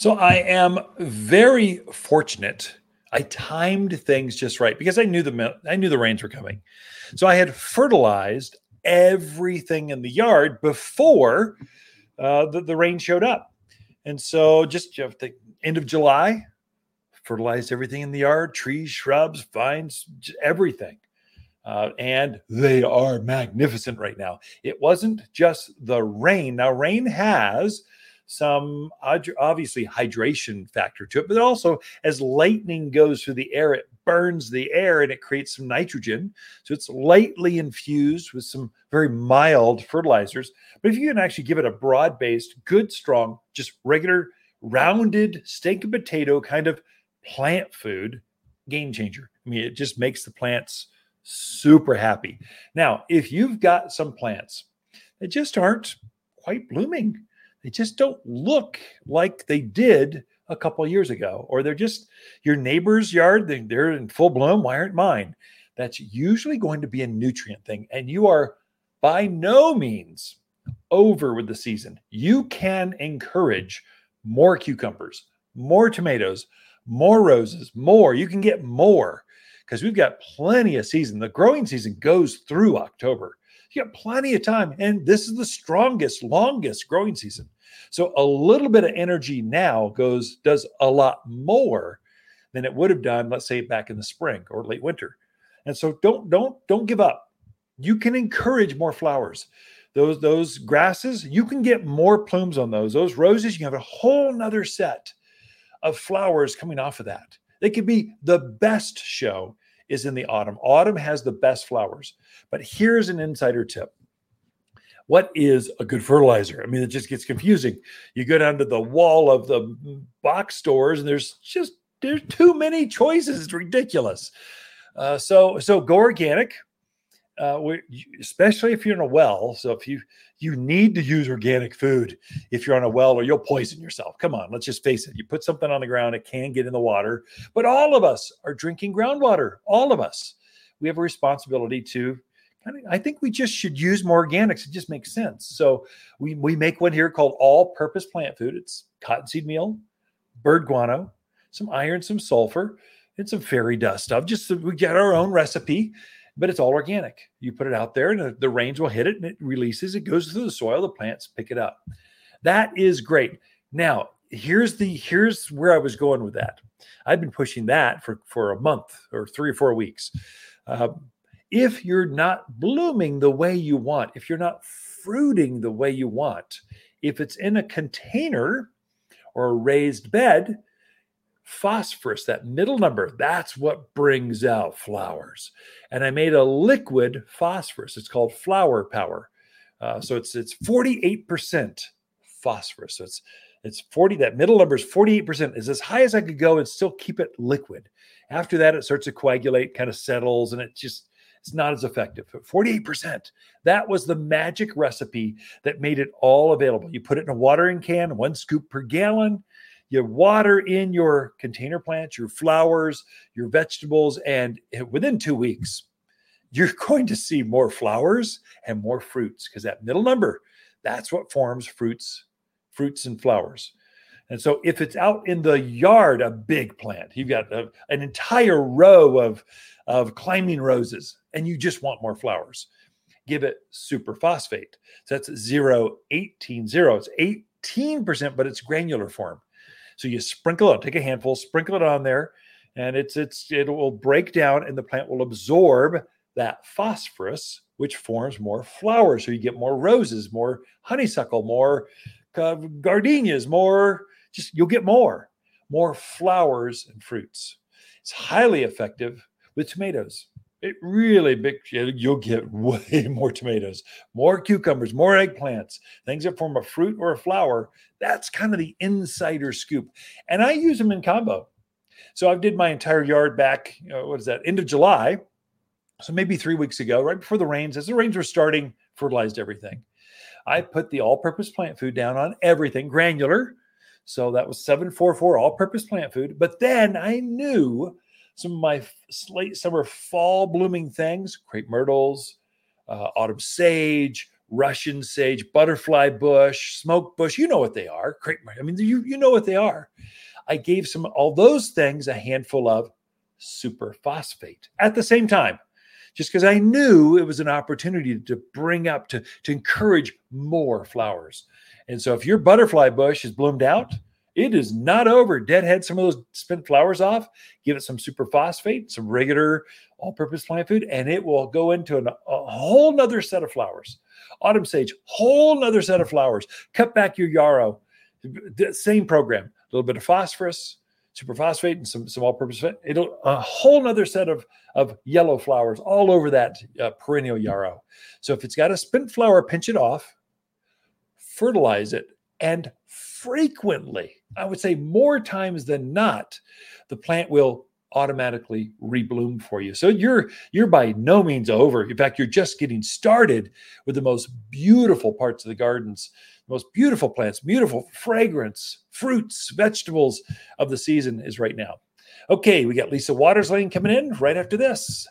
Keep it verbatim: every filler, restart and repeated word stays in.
So I am very fortunate. I timed things just right because I knew the I knew the rains were coming. So I had fertilized everything in the yard before uh, the, the rain showed up. And so just you know, the end of July, fertilized everything in the yard, trees, shrubs, vines, everything. Uh, and they are magnificent right now. It wasn't just the rain. Now, rain has some obviously hydration factor to it, but also as lightning goes through the air, it burns the air and it creates some nitrogen. So it's lightly infused with some very mild fertilizers. But if you can actually give it a broad-based, good, strong, just regular, rounded, steak and potato kind of plant food, game changer. I mean, it just makes the plants super happy. Now, if you've got some plants that just aren't quite blooming, they just don't look like they did a couple of years ago, or they're just your neighbor's yard, they're in full bloom, why aren't mine? That's usually going to be a nutrient thing. And you are by no means over with the season. You can encourage more cucumbers, more tomatoes, more roses, more. You can get more because we've got plenty of season. The growing season goes through October. You got plenty of time, and this is the strongest, longest growing season. So a little bit of energy now goes does a lot more than it would have done, let's say, back in the spring or late winter. And so don't don't don't give up. You can encourage more flowers. Those those grasses, you can get more plumes on those. Those roses, you have a whole nother set of flowers coming off of that. They could be the best show. Is in the autumn. Autumn has the best flowers. But here's an insider tip. What is a good fertilizer? I mean, it just gets confusing. You go down to the wall of the box stores and there's just, there's too many choices. It's ridiculous. Uh, so, so go organic, uh, we, especially if you're in a well. So if you, you need to use organic food, if you're on a well, or you'll poison yourself. Come on, let's just face it. You put something on the ground, it can get in the water, but all of us are drinking groundwater. All of us. We have a responsibility to, I think we just should use more organics. It just makes sense. So we, we make one here called all-purpose plant food. It's cottonseed meal, bird guano, some iron, some sulfur, and some fairy dust stuff. Just we get our own recipe. But it's all organic. You put it out there and the rains will hit it and it releases. It goes through the soil. The plants pick it up. That is great. Now, here's the here's where I was going with that. I've been pushing that for, for a month or three or four weeks. Uh, if you're not blooming the way you want, if you're not fruiting the way you want, if it's in a container or a raised bed, phosphorus, that middle number, that's what brings out flowers. And I made a liquid phosphorus. It's called Flower Power. Uh, so it's it's forty-eight percent phosphorus. So it's it's forty. That middle number is forty-eight percent. Is as high as I could go and still keep it liquid. After that, it starts to coagulate, kind of settles, and it just it's not as effective. But forty-eight percent. That was the magic recipe that made it all available. You put it in a watering can, one scoop per gallon. You water in your container plants, your flowers, your vegetables, and within two weeks, you're going to see more flowers and more fruits because that middle number, that's what forms fruits, fruits and flowers. And so if it's out in the yard, a big plant, you've got a, an entire row of, of climbing roses and you just want more flowers, give it superphosphate. So that's zero eighteen zero. It's eighteen percent, but it's granular form. So you sprinkle it, take a handful, sprinkle it on there, and it's it's it will break down and the plant will absorb that phosphorus, which forms more flowers. So you get more roses, more honeysuckle, more uh, gardenias, more, just you'll get more, more flowers and fruits. It's highly effective with tomatoes. It really, big, you'll get way more tomatoes, more cucumbers, more eggplants, things that form a fruit or a flower. That's kind of the insider scoop. And I use them in combo. So I did my entire yard back, you know, what is that, end of July. So maybe three weeks ago, right before the rains, as the rains were starting, fertilized everything. I put the all-purpose plant food down on everything, granular. So that was seven four four all-purpose plant food. But then I knew some of my late summer fall blooming things, crepe myrtles, uh, autumn sage, Russian sage, butterfly bush, smoke bush. You know what they are. I mean, you, you know what they are. I gave some, all those things, a handful of superphosphate at the same time, just because I knew it was an opportunity to bring up, to, to encourage more flowers. And so if your butterfly bush is bloomed out, it is not over. Deadhead some of those spent flowers off, give it some superphosphate, some regular all-purpose plant food, and it will go into an, a whole nother set of flowers. Autumn sage, whole nother set of flowers. Cut back your yarrow. The same program. A little bit of phosphorus, superphosphate, and some, some all-purpose. It'll a whole nother set of, of yellow flowers all over that uh, perennial yarrow. So if it's got a spent flower, pinch it off, fertilize it, and frequently, I would say more times than not, the plant will automatically rebloom for you. So you're you're by no means over. In fact, you're just getting started with the most beautiful parts of the gardens, the most beautiful plants, beautiful fragrance, fruits, vegetables of the season is right now. Okay, we got Lisa Waters Lane coming in right after this.